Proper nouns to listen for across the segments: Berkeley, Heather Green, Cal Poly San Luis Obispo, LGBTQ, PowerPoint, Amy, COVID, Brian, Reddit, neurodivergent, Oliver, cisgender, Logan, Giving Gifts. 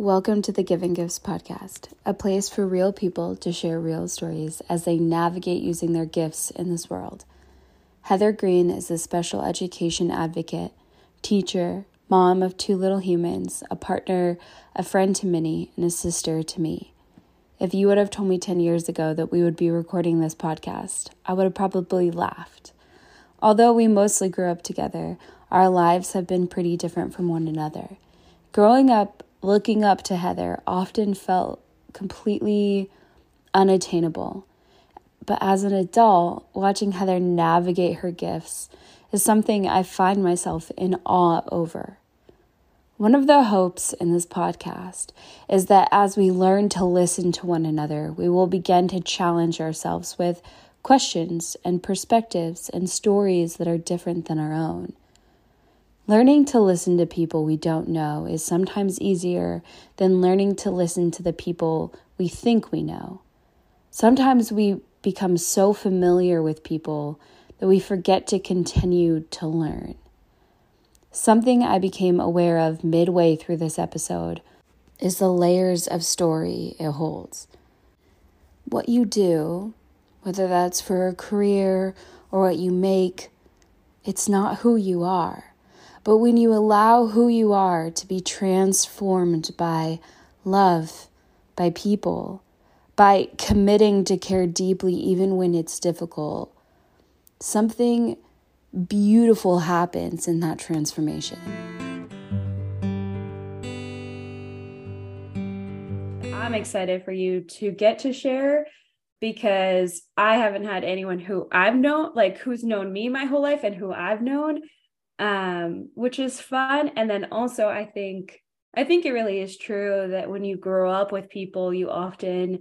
Welcome to the Giving Gifts podcast, a place for real people to share real stories as they navigate using their gifts in this world. Heather Green is a special education advocate, teacher, mom of two little humans, a partner, a friend to many, and a sister to me. If you would have told me 10 years ago that we would be recording this podcast, I would have probably laughed. Although we mostly grew up together, our lives have been pretty different from one another. Growing up, looking up to Heather often felt completely unattainable. But as an adult, watching Heather navigate her gifts is something I find myself in awe over. One of the hopes in this podcast is that as we learn to listen to one another, we will begin to challenge ourselves with questions and perspectives and stories that are different than our own. Learning to listen to people we don't know is sometimes easier than learning to listen to the people we think we know. Sometimes we become so familiar with people that we forget to continue to learn. Something I became aware of midway through this episode is the layers of story it holds. What you do, whether that's for a career or what you make, it's not who you are. But when you allow who you are to be transformed by love, by people, by committing to care deeply even when it's difficult, something beautiful happens in that transformation. I'm excited for you to get to share because I haven't had anyone who I've known, like who's known me my whole life and who I've known. Which is fun. And then also, I think it really is true that when you grow up with people, you often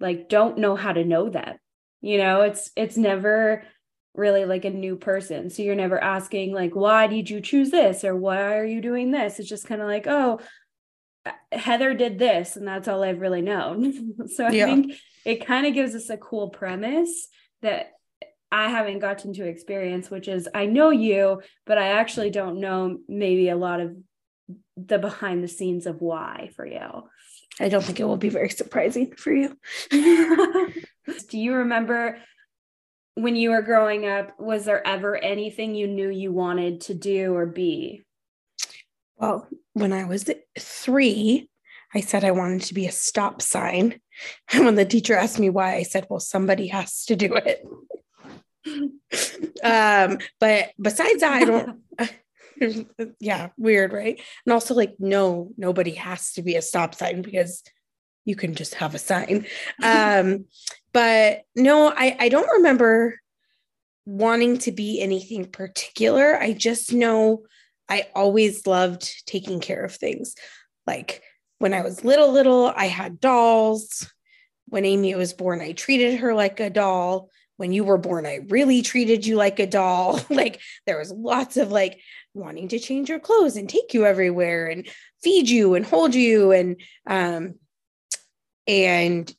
like don't know how to know them. You know, it's never really like a new person. So you're never asking like, why did you choose this? Or why are you doing this? It's just kind of like, oh, Heather did this. And that's all I've really known. So I think it kind of gives us a cool premise that I haven't gotten to experience, which is I know you, but I actually don't know maybe a lot of the behind the scenes of why for you. I don't think it will be very surprising for you. Do you remember when you were growing up, was there ever anything you knew you wanted to do or be? Well, when I was 3, I said I wanted to be a stop sign. And when the teacher asked me why, I said, well, somebody has to do it. But besides that, I don't, yeah, weird, right? And also like, no, nobody has to be a stop sign because you can just have a sign. But no, I don't remember wanting to be anything particular. I just know I always loved taking care of things. Like when I was little, I had dolls. When Amy was born, I treated her like a doll. When you were born, I really treated you like a doll. Like there was lots of like wanting to change your clothes and take you everywhere and feed you and hold you. And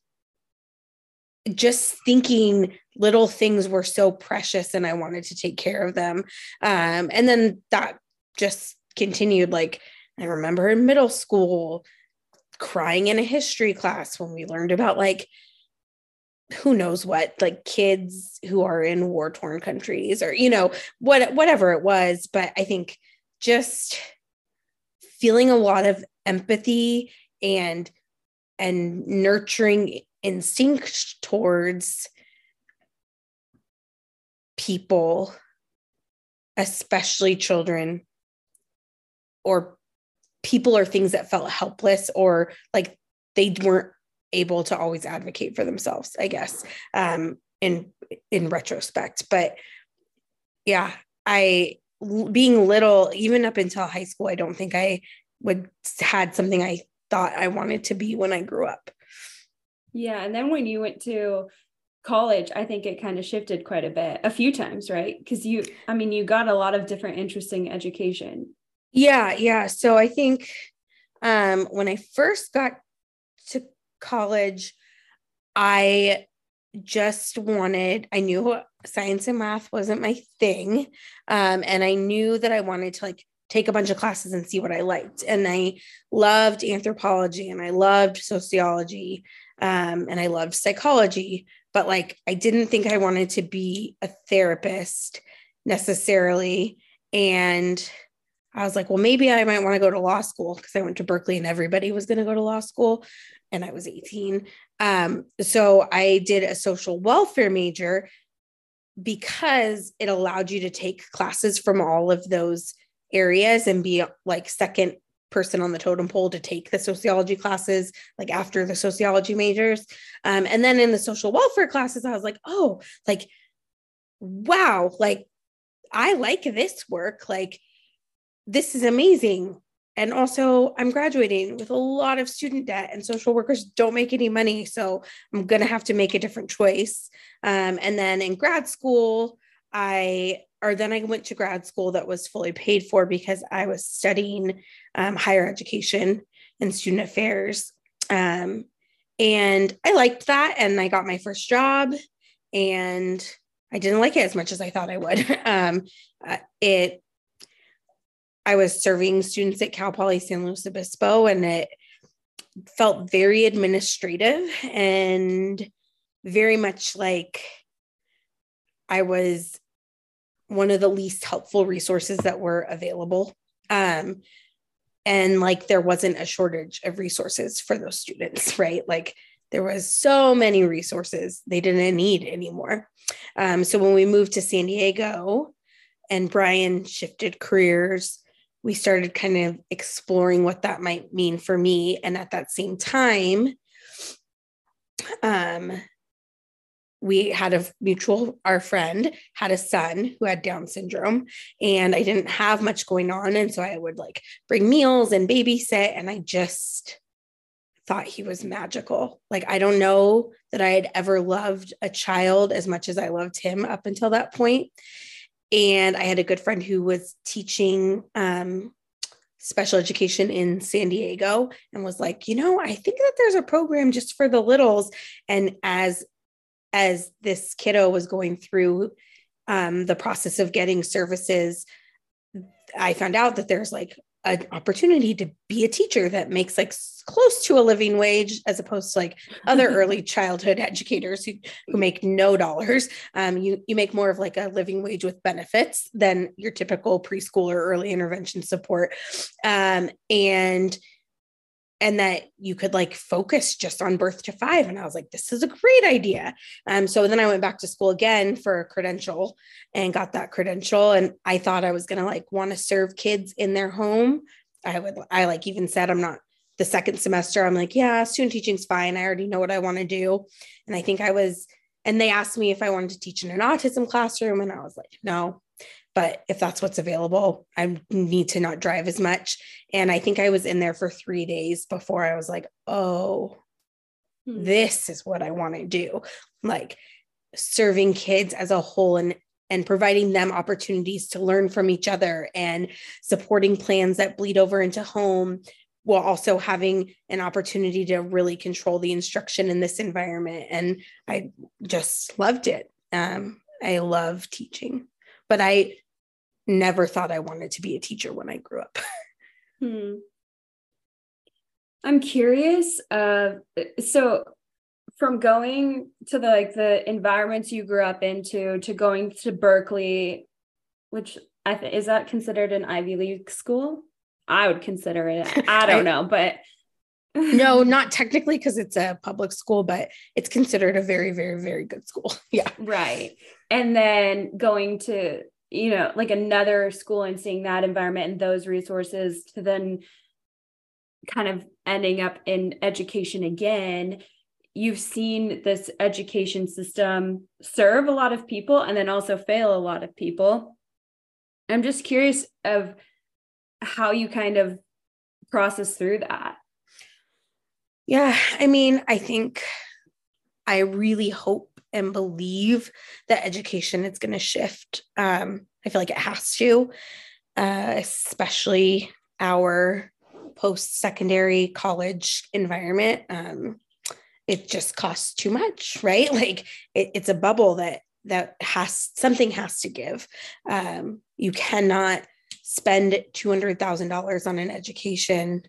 just thinking little things were so precious and I wanted to take care of them. And then that just continued. Like I remember in middle school crying in a history class when we learned about like, who knows what, like kids who are in war-torn countries or, you know, whatever it was. But I think just feeling a lot of empathy and nurturing instinct towards people, especially children or people or things that felt helpless or like they weren't able to always advocate for themselves, I guess, in retrospect. But yeah, being little, even up until high school, I don't think I had something I thought I wanted to be when I grew up. Yeah. And then when you went to college, I think it kind of shifted quite a bit, a few times, right? Because you got a lot of different interesting education. Yeah. So I think when I first got to college, I just wanted, I knew science and math wasn't my thing. And I knew that I wanted to like take a bunch of classes and see what I liked. And I loved anthropology and I loved sociology and I loved psychology, but like, I didn't think I wanted to be a therapist necessarily. And I was like, well, maybe I might want to go to law school, because I went to Berkeley and everybody was going to go to law school. And I was 18. So I did a social welfare major because it allowed you to take classes from all of those areas and be like second person on the totem pole to take the sociology classes, like after the sociology majors. And then in the social welfare classes, I was like, oh, like, wow, like, I like this work. Like, this is amazing. And also I'm graduating with a lot of student debt and social workers don't make any money. So I'm going to have to make a different choice. And then in grad school, I went to grad school that was fully paid for because I was studying higher education and student affairs. And I liked that. And I got my first job and I didn't like it as much as I thought I would. I was serving students at Cal Poly San Luis Obispo, and it felt very administrative and very much like I was one of the least helpful resources that were available. And like, there wasn't a shortage of resources for those students, right? Like, there was so many resources they didn't need anymore. So when we moved to San Diego and Brian shifted careers, we started kind of exploring what that might mean for me. And at that same time, we had our friend had a son who had Down syndrome, and I didn't have much going on. And so I would like bring meals and babysit. And I just thought he was magical. Like, I don't know that I had ever loved a child as much as I loved him up until that point. And I had a good friend who was teaching special education in San Diego and was like, you know, I think that there's a program just for the littles. And as this kiddo was going through the process of getting services, I found out that there's like an opportunity to be a teacher that makes like close to a living wage, as opposed to like other early childhood educators who make no dollars. You make more of like a living wage with benefits than your typical preschool or early intervention support. And that you could like focus just on birth to five. And I was like, this is a great idea. So then I went back to school again for a credential and got that credential. And I thought I was going to like want to serve kids in their home. I like even said, I'm not the second semester. I'm like, yeah, student teaching's fine. I already know what I want to do. And I think and they asked me if I wanted to teach in an autism classroom. And I was like, no, but if that's what's available, I need to not drive as much. And I think I was in there for 3 days before I was like, oh, this is what I want to do. Like serving kids as a whole and providing them opportunities to learn from each other and supporting plans that bleed over into home, while also having an opportunity to really control the instruction in this environment. And I just loved it. I love teaching. But I never thought I wanted to be a teacher when I grew up. I'm curious. So from going to the environments you grew up into to going to Berkeley, which is that considered an Ivy League school? I would consider it. I don't know, but no, not technically because it's a public school, but it's considered a very, very, very good school. Yeah. Right. And then going to, you know, like another school and seeing that environment and those resources to then kind of ending up in education again. You've seen this education system serve a lot of people and then also fail a lot of people. I'm just curious of how you kind of process through that. Yeah, I mean, I think I really hope and believe that education is going to shift. I feel like it has to, especially our post-secondary college environment. It just costs too much, right? Like it's a bubble that something has to give. You cannot spend $200,000 on an education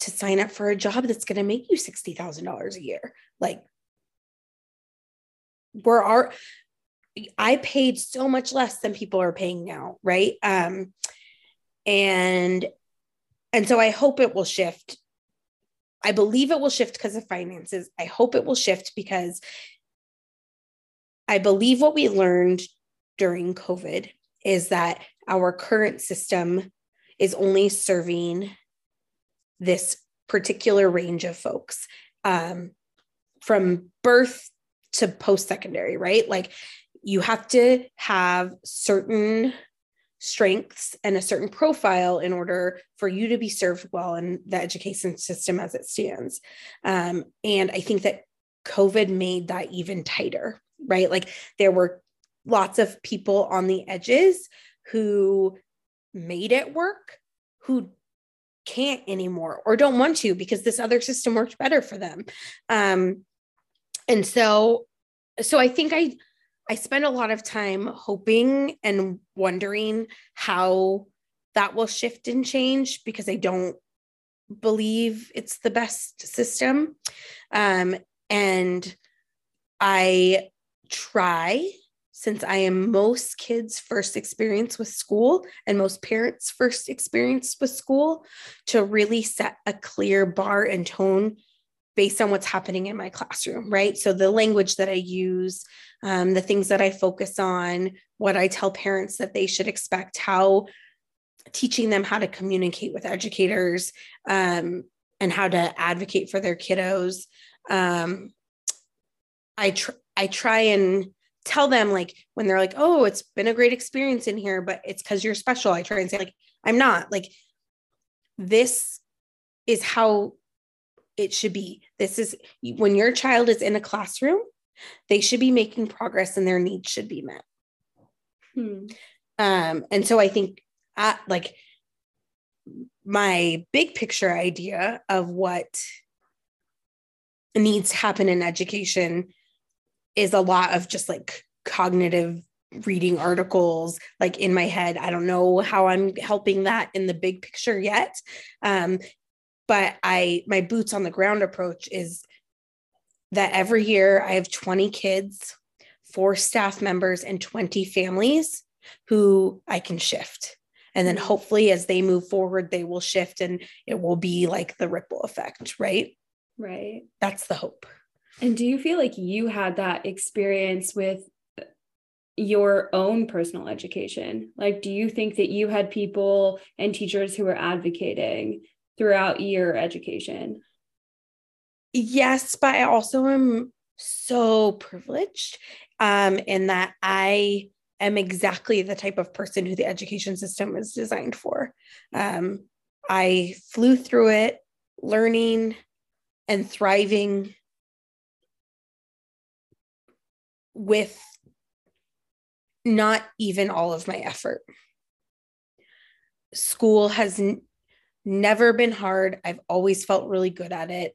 to sign up for a job that's going to make you $60,000 a year. Like, I paid so much less than people are paying now. Right. And so I hope it will shift. I believe it will shift because of finances. I hope it will shift because I believe what we learned during COVID is that our current system is only serving this particular range of folks, from birth to post-secondary, right? Like, you have to have certain strengths and a certain profile in order for you to be served well in the education system as it stands. And I think that COVID made that even tighter, right? Like, there were lots of people on the edges who made it work, who can't anymore or don't want to because this other system worked better for them. And so I think I spent a lot of time hoping and wondering how that will shift and change, because I don't believe it's the best system. And I try, since I am most kids' first experience with school and most parents' first experience with school, to really set a clear bar and tone based on what's happening in my classroom, right? So the language that I use, the things that I focus on, what I tell parents that they should expect, how teaching them how to communicate with educators, and how to advocate for their kiddos. I try and tell them, like, when they're like, oh, it's been a great experience in here, but it's because you're special. I try and say, like, I'm not. Like, this is how it should be. This is when your child is in a classroom, they should be making progress and their needs should be met. And so I think like, my big picture idea of what needs to happen in education is a lot of just like cognitive reading articles, like, in my head. I don't know how I'm helping that in the big picture yet. But my boots on the ground approach is that every year I have 20 kids, 4 staff members, and 20 families who I can shift. And then hopefully as they move forward, they will shift and it will be like the ripple effect, right? Right. That's the hope. And do you feel like you had that experience with your own personal education? Like, do you think that you had people and teachers who were advocating throughout your education? Yes, but I also am so privileged in that I am exactly the type of person who the education system is designed for. I flew through it, learning and thriving with not even all of my effort. School has never been hard. I've always felt really good at it.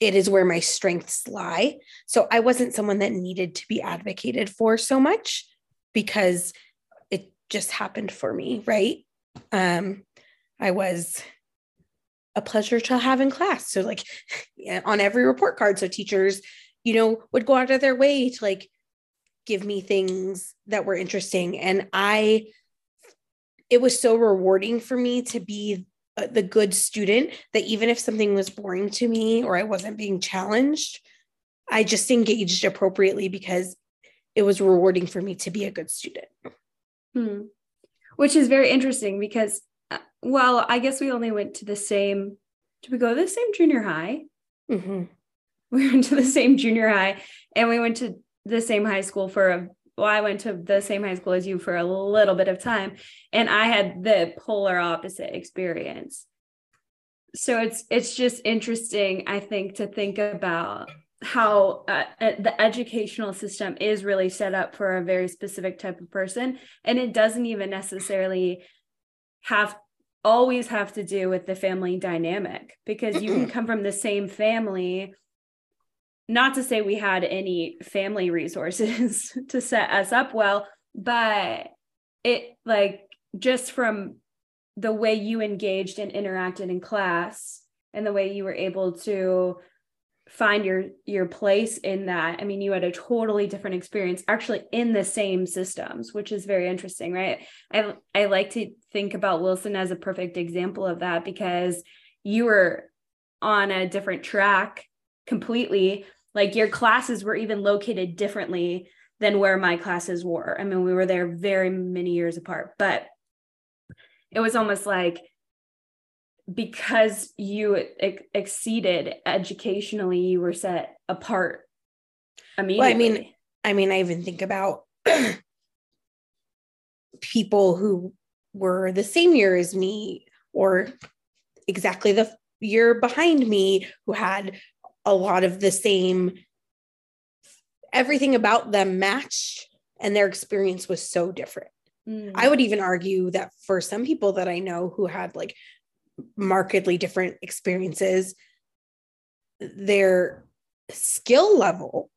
It is where my strengths lie. So I wasn't someone that needed to be advocated for so much because it just happened for me, right? I was a pleasure to have in class. So, like, on every report card. So teachers, would go out of their way to, like, give me things that were interesting. And it was so rewarding for me to be the good student that even if something was boring to me or I wasn't being challenged, I just engaged appropriately because it was rewarding for me to be a good student. Which is very interesting because, well, I guess we only went to the same, did we go to the same junior high? Mm-hmm. We went to the same junior high and we went to the same high school I went to the same high school as you for a little bit of time, and I had the polar opposite experience. So it's just interesting, I think, to think about how the educational system is really set up for a very specific type of person. And it doesn't even necessarily always have to do with the family dynamic, because you can come from the same family. Not to say we had any family resources to set us up well, But it, like, just from the way you engaged and interacted in class and the way you were able to find your place in that, I mean, you had a totally different experience actually in the same systems, which is very interesting, right? I like to think about Wilson as a perfect example of that, because you were on a different track completely. Like, your classes were even located differently than where my classes were. I mean, we were there very many years apart, but it was almost like, because you exceeded educationally, you were set apart immediately. Well, I mean, I even think about people who were the same year as me or exactly the year behind me who had a lot of the same, everything about them matched, and their experience was so different. Mm. I would even argue that for some people that I know who had like markedly different experiences, their skill level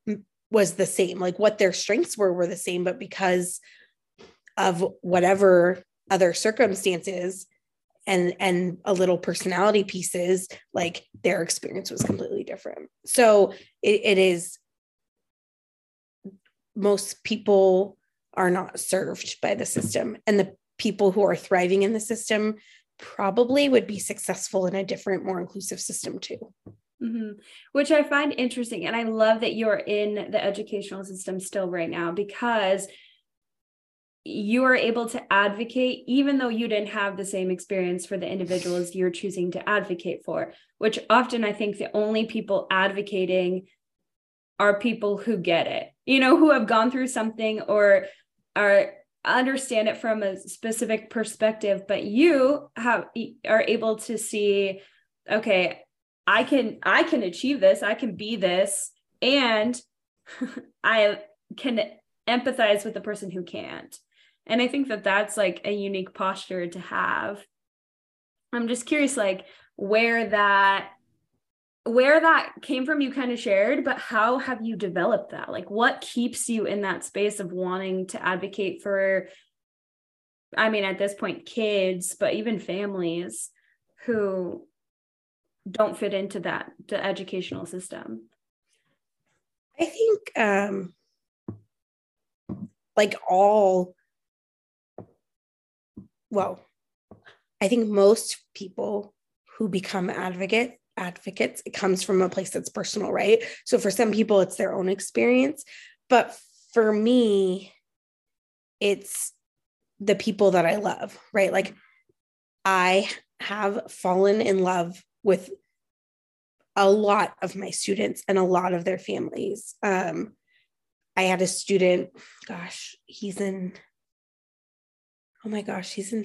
was the same, like what their strengths were the same, but because of whatever other circumstances and a little personality pieces, like their experience was completely different. So it is, most people are not served by the system, and the people who are thriving in the system probably would be successful in a different, more inclusive system too. Mm-hmm. Which I find interesting. And I love that you're in the educational system still right now, because you are able to advocate, even though you didn't have the same experience, for the individuals you're choosing to advocate for, which often I think the only people advocating are people who get it, you know, who have gone through something or are understand it from a specific perspective. But you are able to see, okay, I can achieve this, I can be this, and I can empathize with the person who can't. And I think that that's like a unique posture to have. I'm just curious, like where that came from. You kind of shared, but how have you developed that? Like, what keeps you in that space of wanting to advocate for, I mean, at this point, kids, but even families who don't fit into that, the educational system? I think I think most people who become advocates, it comes from a place that's personal, right? So for some people, it's their own experience. But for me, it's the people that I love, right? Like, I have fallen in love with a lot of my students and a lot of their families. I had a student, he's in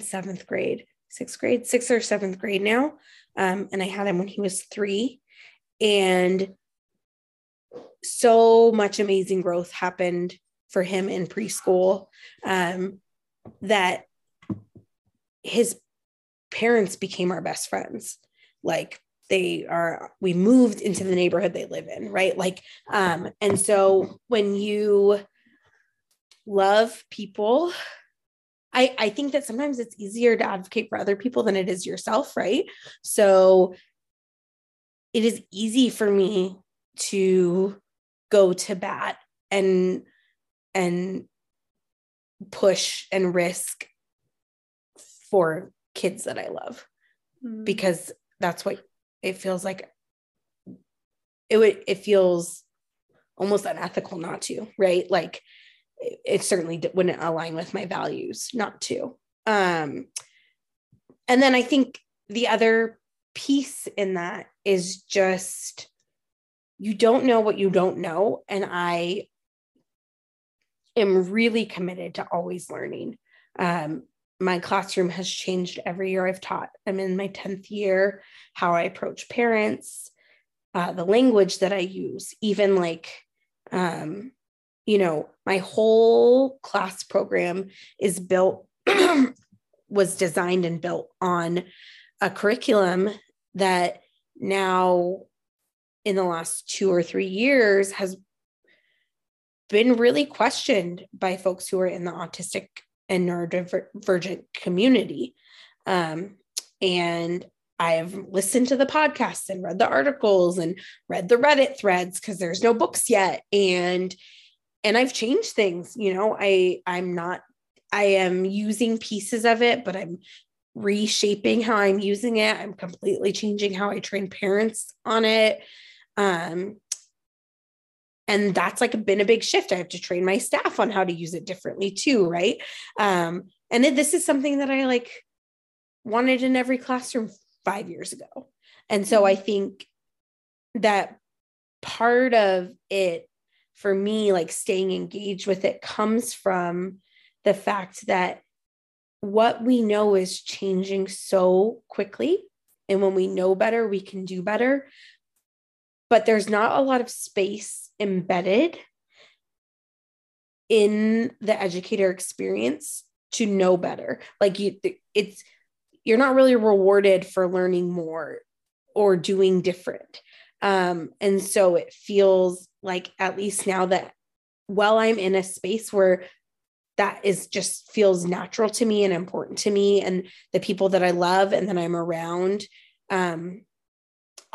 sixth or seventh grade now. And I had him when he was 3, and so much amazing growth happened for him in preschool, that his parents became our best friends. Like, we moved into the neighborhood they live in, right? Like, and so when you love people, I think that sometimes it's easier to advocate for other people than it is yourself, right? So it is easy for me to go to bat and push and risk for kids that I love, because that's what it feels like. It feels almost unethical not to, right? Like, it certainly wouldn't align with my values not to. And then I think the other piece in that is just, you don't know what you don't know. And I am really committed to always learning. My classroom has changed every year I've taught. I'm in my 10th year, how I approach parents, the language that I use, even like, you know, my whole class program was designed and built on a curriculum that now in the last 2 or 3 years has been really questioned by folks who are in the autistic and neurodivergent community. And I've listened to the podcasts and read the articles and read the Reddit threads because there's no books yet. And I've changed things. You know, I am using pieces of it, but I'm reshaping how I'm using it. I'm completely changing how I train parents on it. And that's like been a big shift. I have to train my staff on how to use it differently too. Right. And this is something that I like wanted in every classroom 5 years ago. And so I think that part of it for me, like staying engaged with it, comes from the fact that what we know is changing so quickly. And when we know better, we can do better. But there's not a lot of space embedded in the educator experience to know better. Like you're not really rewarded for learning more or doing different. And so it feels like, at least now that while I'm in a space where that is just feels natural to me and important to me, and the people that I love and that I'm around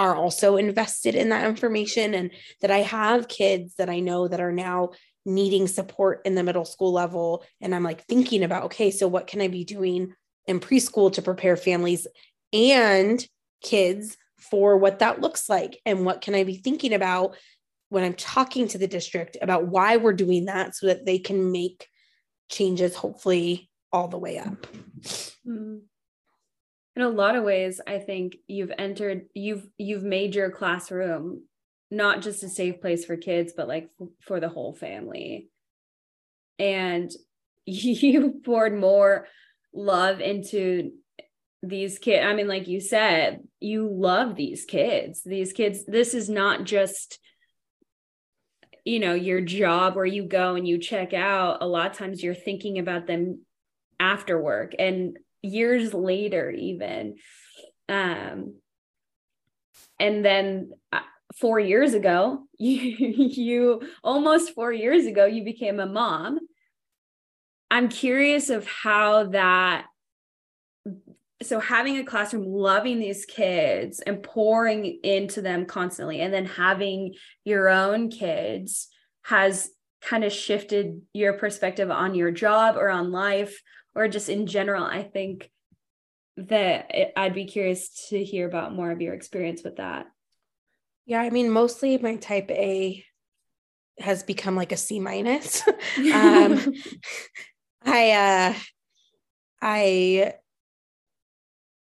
are also invested in that information, and that I have kids that I know that are now needing support in the middle school level. And I'm like thinking about, okay, so what can I be doing in preschool to prepare families and kids for what that looks like? And what can I be thinking about when I'm talking to the district about why we're doing that, so that they can make changes, hopefully all the way up. In a lot of ways, I think you've made your classroom not just a safe place for kids, but like for the whole family. And you poured more love into these kids. I mean, like you said, you love these kids. This is not just, you know, your job where you go and you check out. A lot of times you're thinking about them after work and years later even. And then 4 years ago, almost 4 years ago, you became a mom. I'm curious of how that, so having a classroom, loving these kids and pouring into them constantly, and then having your own kids has kind of shifted your perspective on your job or on life or just in general. I think that I'd be curious to hear about more of your experience with that. Yeah. I mean, mostly my type A has become like a C-.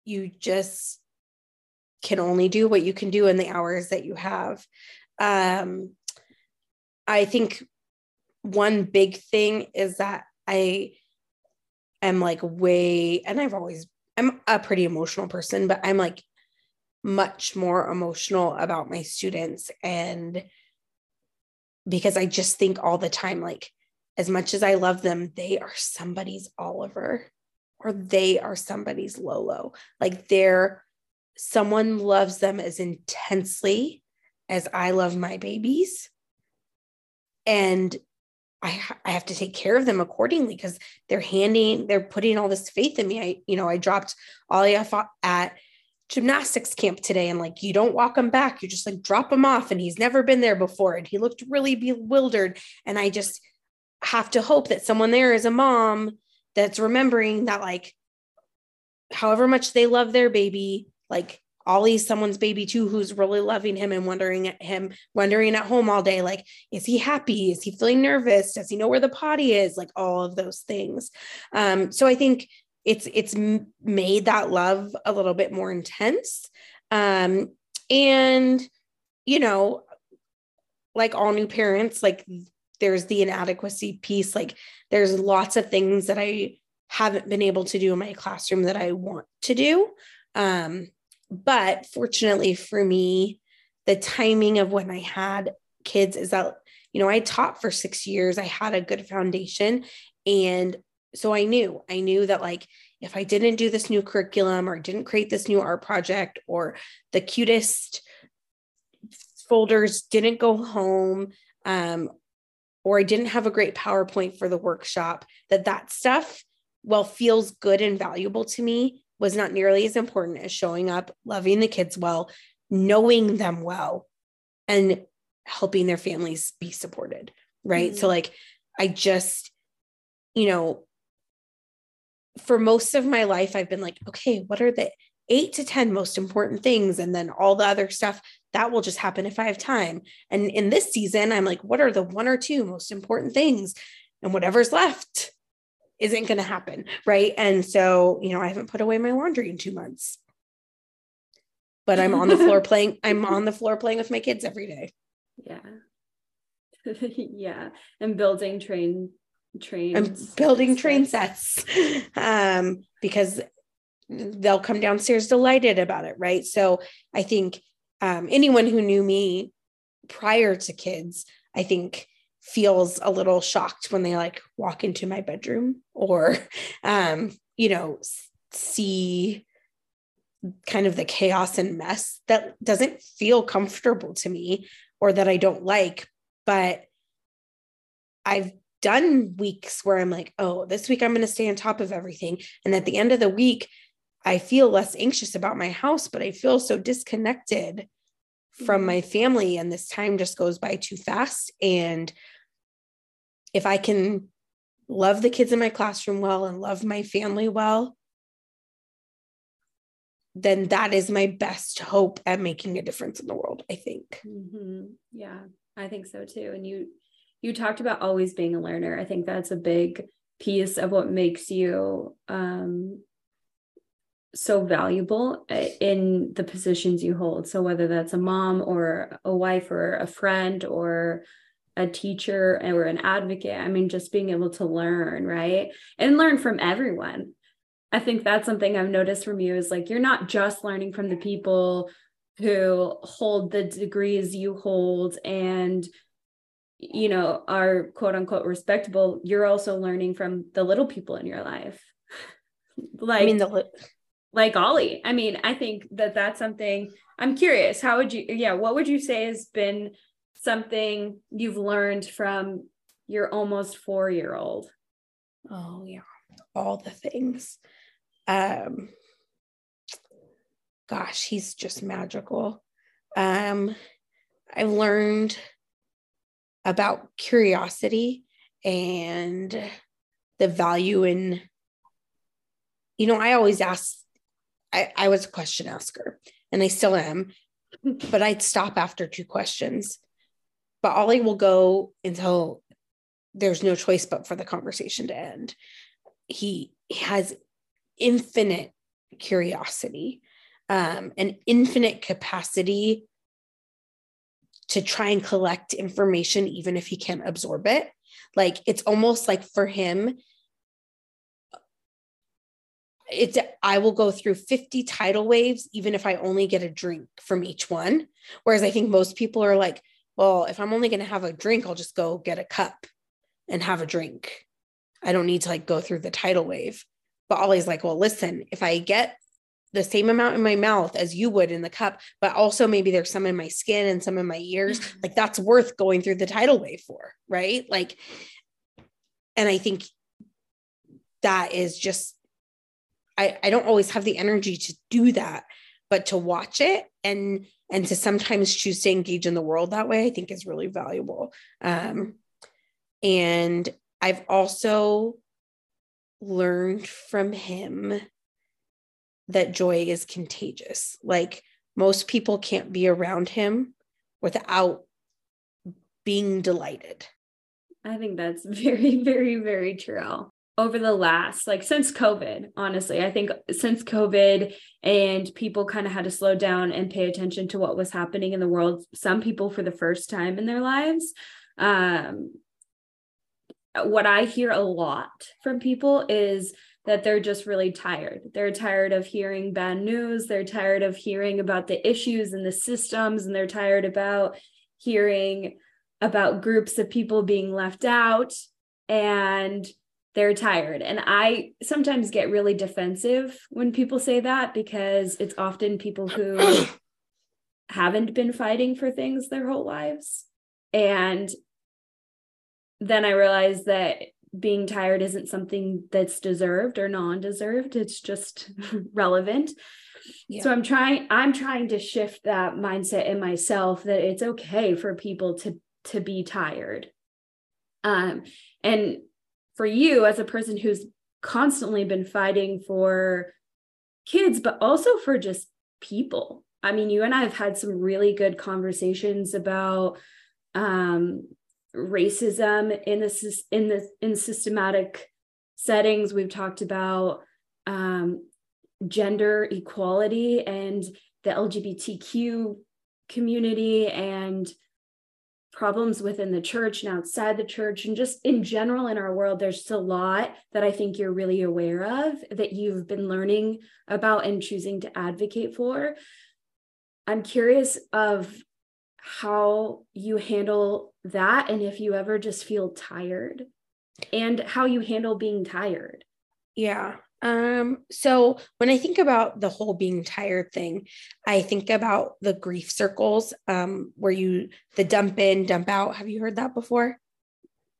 You just can only do what you can do in the hours that you have. I think one big thing is that I am like I'm a pretty emotional person, but I'm like much more emotional about my students. And because I just think all the time, like, as much as I love them, they are somebody's Oliver. Or they are somebody's Lolo. Like someone loves them as intensely as I love my babies. And I have to take care of them accordingly, because they're putting all this faith in me. I dropped Ollie off at gymnastics camp today, and like, you don't walk him back. You just like drop him off, and he's never been there before. And he looked really bewildered. And I just have to hope that someone there is a mom that's remembering that, like, however much they love their baby, like Ollie's someone's baby too, who's really loving him and wondering at home all day, like, is he happy? Is he feeling nervous? Does he know where the potty is? Like all of those things. So I think it's made that love a little bit more intense. And, you know, like all new parents, like there's the inadequacy piece. Like there's lots of things that I haven't been able to do in my classroom that I want to do. But fortunately for me, the timing of when I had kids is that, you know, I taught for 6 years, I had a good foundation. And so I knew that, like, if I didn't do this new curriculum or didn't create this new art project, or the cutest folders didn't go home, or I didn't have a great PowerPoint for the workshop, that stuff, while feels good and valuable to me, was not nearly as important as showing up, loving the kids well, knowing them well, and helping their families be supported, right? Mm-hmm. So like, I just, for most of my life, I've been like, okay, what are the 8 to 10 most important things? And then all the other stuff that will just happen if I have time. And in this season, I'm like, what are the 1 or 2 most important things? And whatever's left isn't going to happen. Right. And so, I haven't put away my laundry in 2 months, but I'm on the floor playing with my kids every day. Yeah. Yeah. And building train sets, because they'll come downstairs delighted about it. Right. So I think, anyone who knew me prior to kids, I think feels a little shocked when they like walk into my bedroom or, see kind of the chaos and mess that doesn't feel comfortable to me or that I don't like. But I've done weeks where I'm like, oh, this week I'm going to stay on top of everything. And at the end of the week, I feel less anxious about my house, but I feel so disconnected from my family. And this time just goes by too fast. And if I can love the kids in my classroom well and love my family well, then that is my best hope at making a difference in the world, I think. Mm-hmm. Yeah, I think so too. And you talked about always being a learner. I think that's a big piece of what makes you so valuable in the positions you hold. So whether that's a mom or a wife or a friend or a teacher or an advocate, I mean, just being able to learn, right? And learn from everyone. I think that's something I've noticed from you is like, you're not just learning from the people who hold the degrees you hold and, are quote unquote respectable. You're also learning from the little people in your life. Like Ollie. I mean, I think that's something I'm curious. What would you say has been something you've learned from your almost 4-year-old? Oh yeah. All the things. Gosh, he's just magical. I learned about curiosity and the value in, I always ask, I was a question asker and I still am, but I'd stop after 2 questions, but Ollie will go until there's no choice but for the conversation to end. He has infinite curiosity, and infinite capacity to try and collect information, even if he can't absorb it. Like, it's almost like for him, I will go through 50 tidal waves, even if I only get a drink from each one. Whereas I think most people are like, well, if I'm only going to have a drink, I'll just go get a cup and have a drink. I don't need to like go through the tidal wave. But Ollie's like, well, listen, if I get the same amount in my mouth as you would in the cup, but also maybe there's some in my skin and some in my ears, like that's worth going through the tidal wave for, right? Like, and I think that is just, I don't always have the energy to do that, but to watch it and to sometimes choose to engage in the world that way, I think is really valuable. And I've also learned from him that joy is contagious. Like, most people can't be around him without being delighted. I think that's very, very, very true. Over the last, since COVID, honestly, I think since COVID and people kind of had to slow down and pay attention to what was happening in the world, some people for the first time in their lives, what I hear a lot from people is that they're just really tired. They're tired of hearing bad news. They're tired of hearing about the issues and the systems, and they're tired about hearing about groups of people being left out, and they're tired. And I sometimes get really defensive when people say that, because it's often people who haven't been fighting for things their whole lives. And then I realized that being tired isn't something that's deserved or non-deserved. It's just relevant. Yeah. So I'm trying to shift that mindset in myself that it's okay for people to be tired. And for you as a person who's constantly been fighting for kids, but also for just people. I mean, you and I have had some really good conversations about racism in systematic settings. We've talked about gender equality and the LGBTQ community and problems within the church and outside the church, and just in general in our world. There's just a lot that I think you're really aware of that you've been learning about and choosing to advocate for. I'm curious of how you handle that, and if you ever just feel tired, and how you handle being tired. Yeah. So when I think about the whole being tired thing, I think about the grief circles, where the dump in, dump out. Have you heard that before?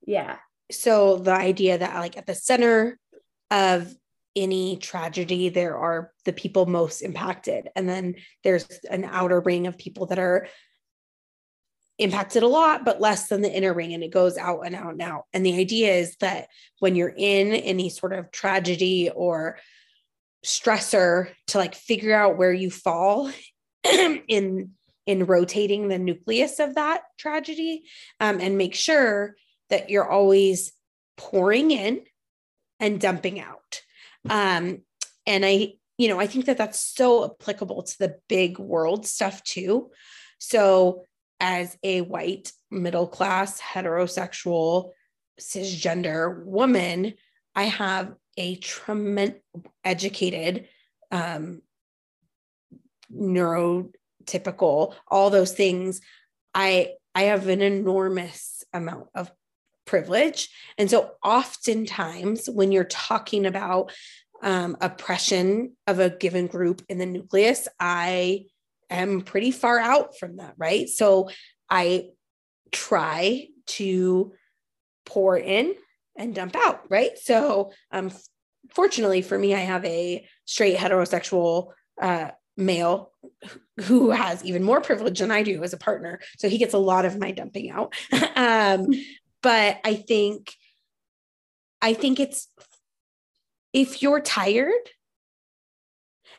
Yeah. So the idea that like at the center of any tragedy, there are the people most impacted. And then there's an outer ring of people that are impacted a lot, but less than the inner ring, and it goes out and out and out. And the idea is that when you're in any sort of tragedy or stressor, to like figure out where you fall in rotating the nucleus of that tragedy, and make sure that you're always pouring in and dumping out. And I think that that's so applicable to the big world stuff too. So as a white, middle-class, heterosexual, cisgender woman, I have a tremendous educated, neurotypical, all those things. I have an enormous amount of privilege. And so oftentimes when you're talking about oppression of a given group in the nucleus, I'm pretty far out from that, right? So I try to pour in and dump out, right? So fortunately for me, I have a straight heterosexual male who has even more privilege than I do as a partner. So he gets a lot of my dumping out. But I think it's, if you're tired,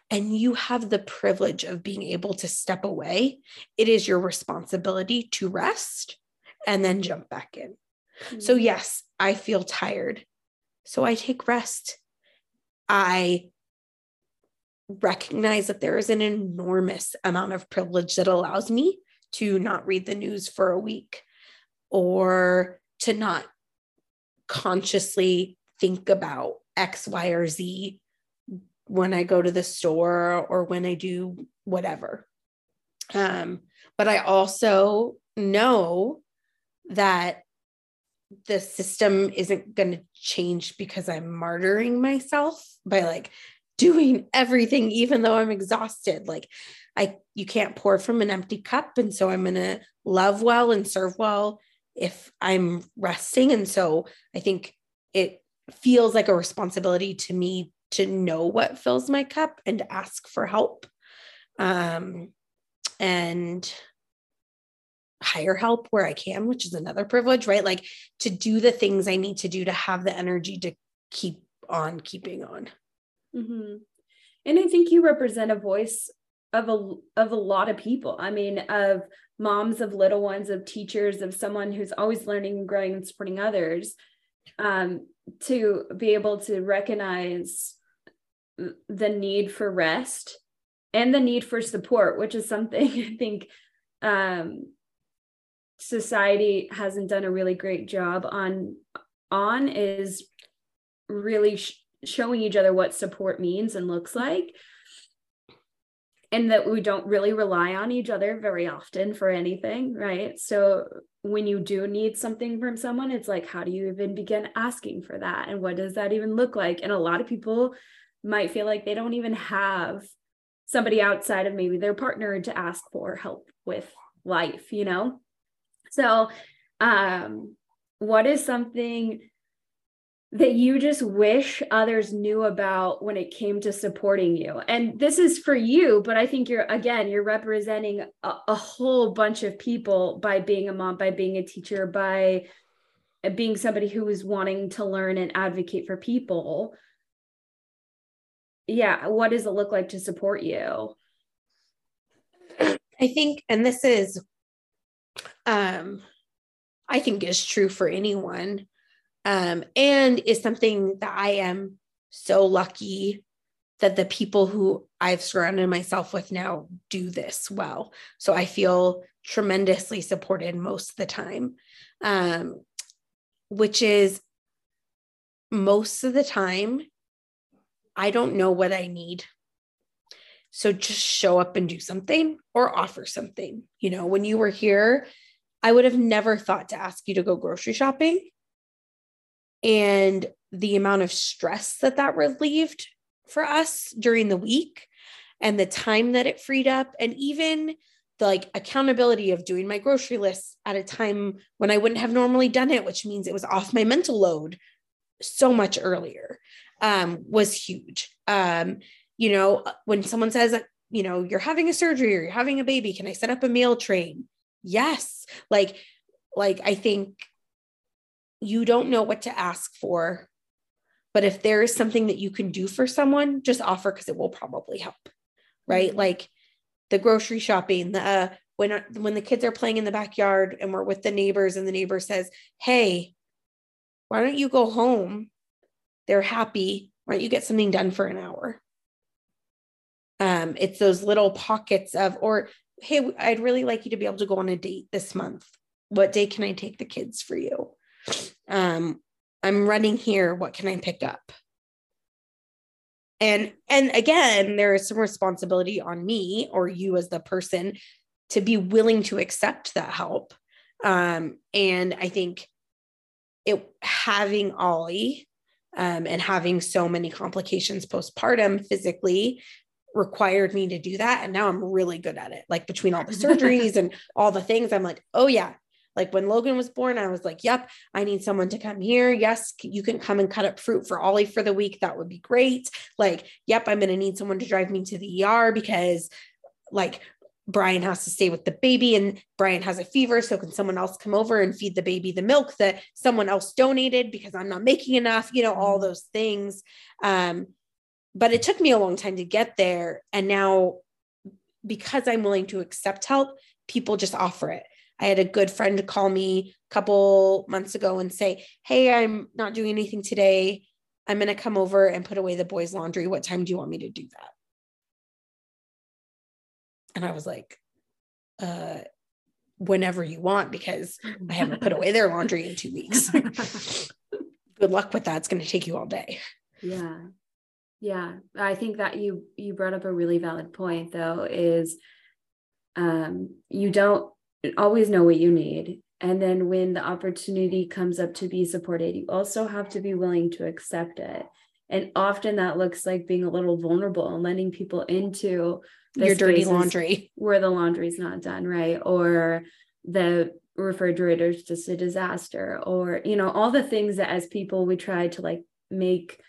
and you have the privilege of being able to step away, it is your responsibility to rest and then jump back in. Mm-hmm. So yes, I feel tired. So I take rest. I recognize that there is an enormous amount of privilege that allows me to not read the news for a week, or to not consciously think about X, Y, or Z when I go to the store or when I do whatever. But I also know that the system isn't going to change because I'm martyring myself by like doing everything, even though I'm exhausted. Like you can't pour from an empty cup. And so I'm going to love well and serve well if I'm resting. And so I think it feels like a responsibility to me to know what fills my cup and to ask for help, and hire help where I can, which is another privilege, right? Like to do the things I need to do to have the energy to keep on keeping on. Mm-hmm. And I think you represent a voice of a lot of people. I mean, of moms, of little ones, of teachers, of someone who's always learning and growing and supporting others. To be able to recognize the need for rest and the need for support, which is something I think society hasn't done a really great job on is really showing each other what support means and looks like, and that we don't really rely on each other very often for anything, right? So when you do need something from someone, it's like, how do you even begin asking for that? And what does that even look like? And a lot of people might feel like they don't even have somebody outside of maybe their partner to ask for help with life, you know? So what is something that you just wish others knew about when it came to supporting you? And this is for you, but I think you're representing a whole bunch of people by being a mom, by being a teacher, by being somebody who is wanting to learn and advocate for people. Yeah. What does it look like to support you? I think, and this is, I think is true for anyone. And is something that I am so lucky that the people who I've surrounded myself with now do this well. So I feel tremendously supported most of the time, which is most of the time, I don't know what I need. So just show up and do something or offer something. You know, when you were here, I would have never thought to ask you to go grocery shopping. And the amount of stress that relieved for us during the week and the time that it freed up, and even the accountability of doing my grocery lists at a time when I wouldn't have normally done it, which means it was off my mental load so much earlier, was huge. You know, when someone says, you know, you're having a surgery or you're having a baby, can I set up a meal train? Yes. I think you don't know what to ask for, but if there is something that you can do for someone, just offer, because it will probably help, right? Like the grocery shopping, when the kids are playing in the backyard and we're with the neighbors and the neighbor says, hey, why don't you go home? They're happy. Why don't you get something done for an hour? It's those little pockets of, or, hey, I'd really like you to be able to go on a date this month. What day can I take the kids for you? I'm running here. What can I pick up? And again, there is some responsibility on me or you as the person to be willing to accept that help. And I think having Ollie, and having so many complications postpartum physically required me to do that. And now I'm really good at it. Like between all the surgeries and all the things, I'm like, oh yeah. Like when Logan was born, I was like, yep, I need someone to come here. Yes, you can come and cut up fruit for Ollie for the week. That would be great. Like, yep, I'm going to need someone to drive me to the ER because Brian has to stay with the baby and Brian has a fever. So can someone else come over and feed the baby the milk that someone else donated because I'm not making enough, you know, all those things. But it took me a long time to get there. And now because I'm willing to accept help, people just offer it. I had a good friend call me a couple months ago and say, hey, I'm not doing anything today. I'm going to come over and put away the boys' laundry. What time do you want me to do that? And I was like, whenever you want, because I haven't put away their laundry in 2 weeks. Good luck with that. It's going to take you all day. Yeah. Yeah. I think that you brought up a really valid point though, is you don't always know what you need. And then when the opportunity comes up to be supported, you also have to be willing to accept it. And often that looks like being a little vulnerable and letting people into your dirty laundry where the laundry's not done, right? Or the refrigerator's just a disaster, or, you know, all the things that as people, we try to make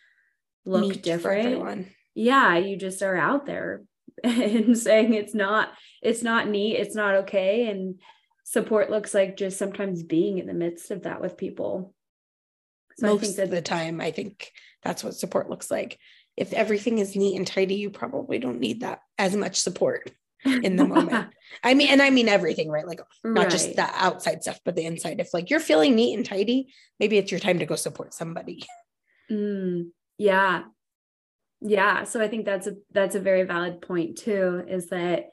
look different. Yeah. You just are out there and saying it's not neat, it's not okay. And support looks like just sometimes being in the midst of that with people. So most I think that, of the time, I think that's what support looks like. If everything is neat and tidy, you probably don't need that as much support in the moment. I mean everything, right? Not just the outside stuff, but the inside. If you're feeling neat and tidy, maybe it's your time to go support somebody. Yeah. Yeah. So I think that's a very valid point too, is that,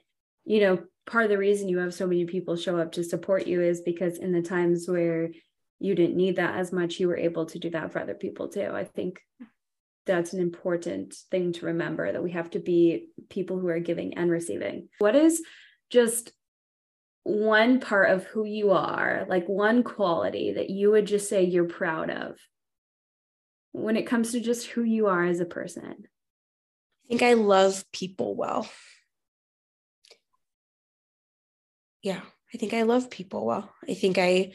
you know, part of the reason you have so many people show up to support you is because in the times where you didn't need that as much, you were able to do that for other people too. I think that's an important thing to remember, that we have to be people who are giving and receiving. What is just one part of who you are, one quality that you would just say you're proud of when it comes to just who you are as a person? I think I love people well. Yeah, I think I love people well. I think I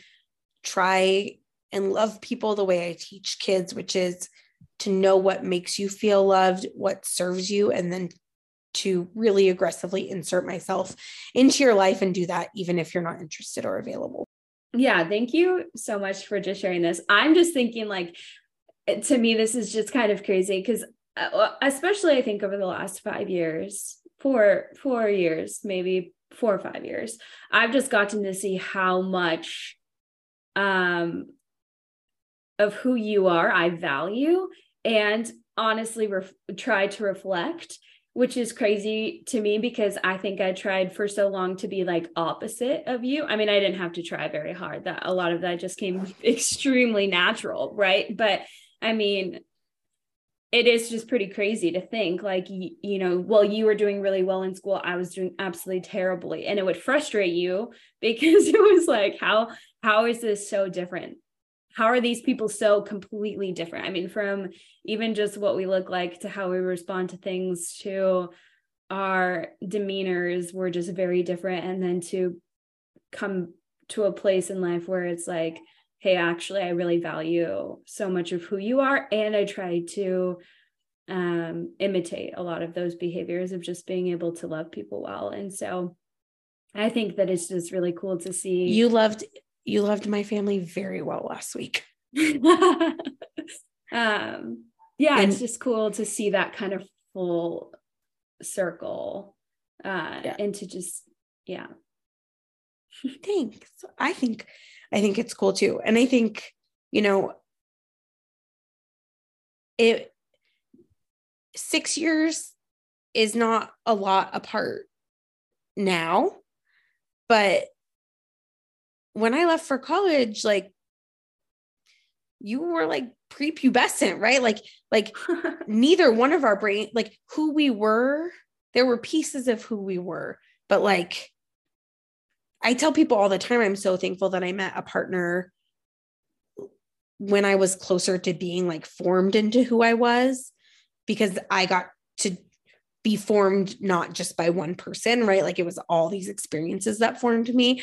try and love people the way I teach kids, which is to know what makes you feel loved, what serves you, and then to really aggressively insert myself into your life and do that even if you're not interested or available. Yeah. Thank you so much for just sharing this. I'm just thinking, like, to me, this is just kind of crazy because especially I think over the last 5 years, maybe 4 or 5 years, I've just gotten to see how much of who you are I value and honestly try to reflect, which is crazy to me because I think I tried for so long to be like opposite of you. I mean, I didn't have to try very hard. That a lot of that just came extremely natural, right? But I mean, it is just pretty crazy to think like, you know, well, you were doing really well in school. I was doing absolutely terribly. And it would frustrate you because it was like, how is this so different? How are these people so completely different? I mean, from even just what we look like to how we respond to things to our demeanors, we're just very different. And then to come to a place in life where it's like, hey, actually, I really value so much of who you are. And I try to imitate a lot of those behaviors of just being able to love people well. And so I think that it's just really cool to see. You loved my family very well last week. Yeah, and it's just cool to see that kind of full circle and to just, yeah. Thanks. I think it's cool too. And I think, you know, 6 years is not a lot apart now, but when I left for college, like you were like prepubescent, right? Like neither one of our brain, like who we were, there were pieces of who we were, but like, I tell people all the time, I'm so thankful that I met a partner when I was closer to being like formed into who I was, because I got to be formed, not just by one person, right? Like it was all these experiences that formed me,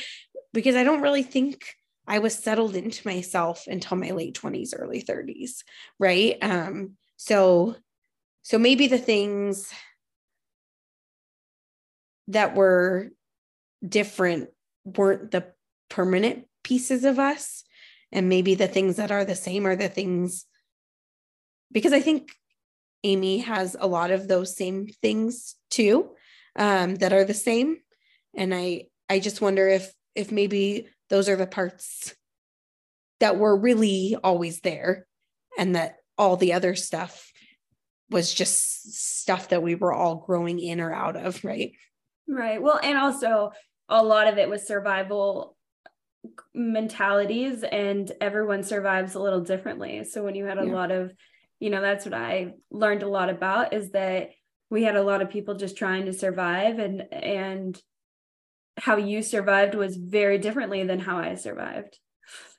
because I don't really think I was settled into myself until my late 20s, early 30s. Right. So maybe the things that were different weren't the permanent pieces of us. And maybe the things that are the same are the things, because I think Amy has a lot of those same things too, that are the same. And I just wonder if maybe those are the parts that were really always there, and that all the other stuff was just stuff that we were all growing in or out of. Right. Right. Well, and also a lot of it was survival mentalities, and everyone survives a little differently. So when you had a lot of, you know, that's what I learned a lot about, is that we had a lot of people just trying to survive, and how you survived was very differently than how I survived.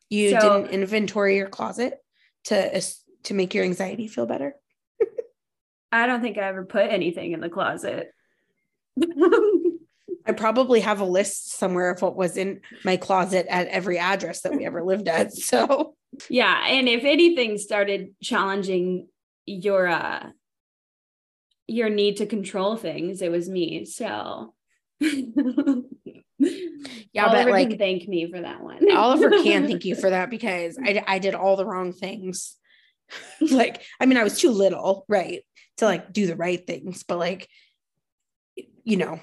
You didn't inventory your closet to make your anxiety feel better. I don't think I ever put anything in the closet. I probably have a list somewhere of what was in my closet at every address that we ever lived at. So yeah. And if anything started challenging your need to control things, it was me. So yeah, Oliver, but like, can thank me for that one. Oliver can thank you for that, because I did all the wrong things. Like, I mean, I was too little, right, to like do the right things, but like, you know,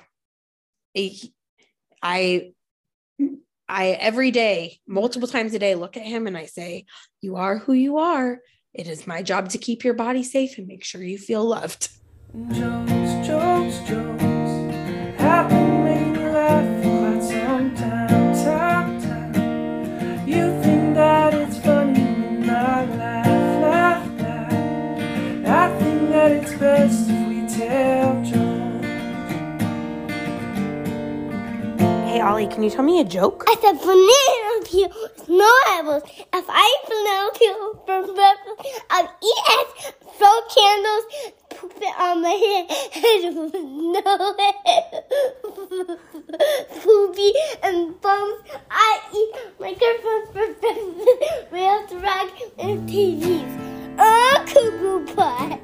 I every day, multiple times a day, look at him and I say, you are who you are. It is my job to keep your body safe and make sure you feel loved. Jones, I've been making you laugh for quite some time. You think that it's funny when I laugh. I think that it's best if we tell Jones. Hey, Ollie, can you tell me a joke? I said, banana peel with no apples. If I eat banana peel for breakfast, I'll eat ass, throw candles, poop it on my head with no head, poopy and bums. I eat my girlfriend's for breakfast. We have to empty leaves. Cuckoo pie.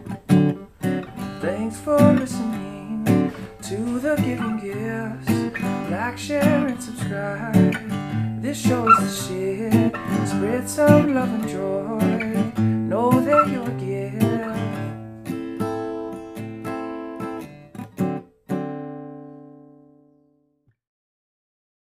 Thanks for listening to the Giving Gifts. Like, share, and subscribe. This show is the shit. Spread some love and joy.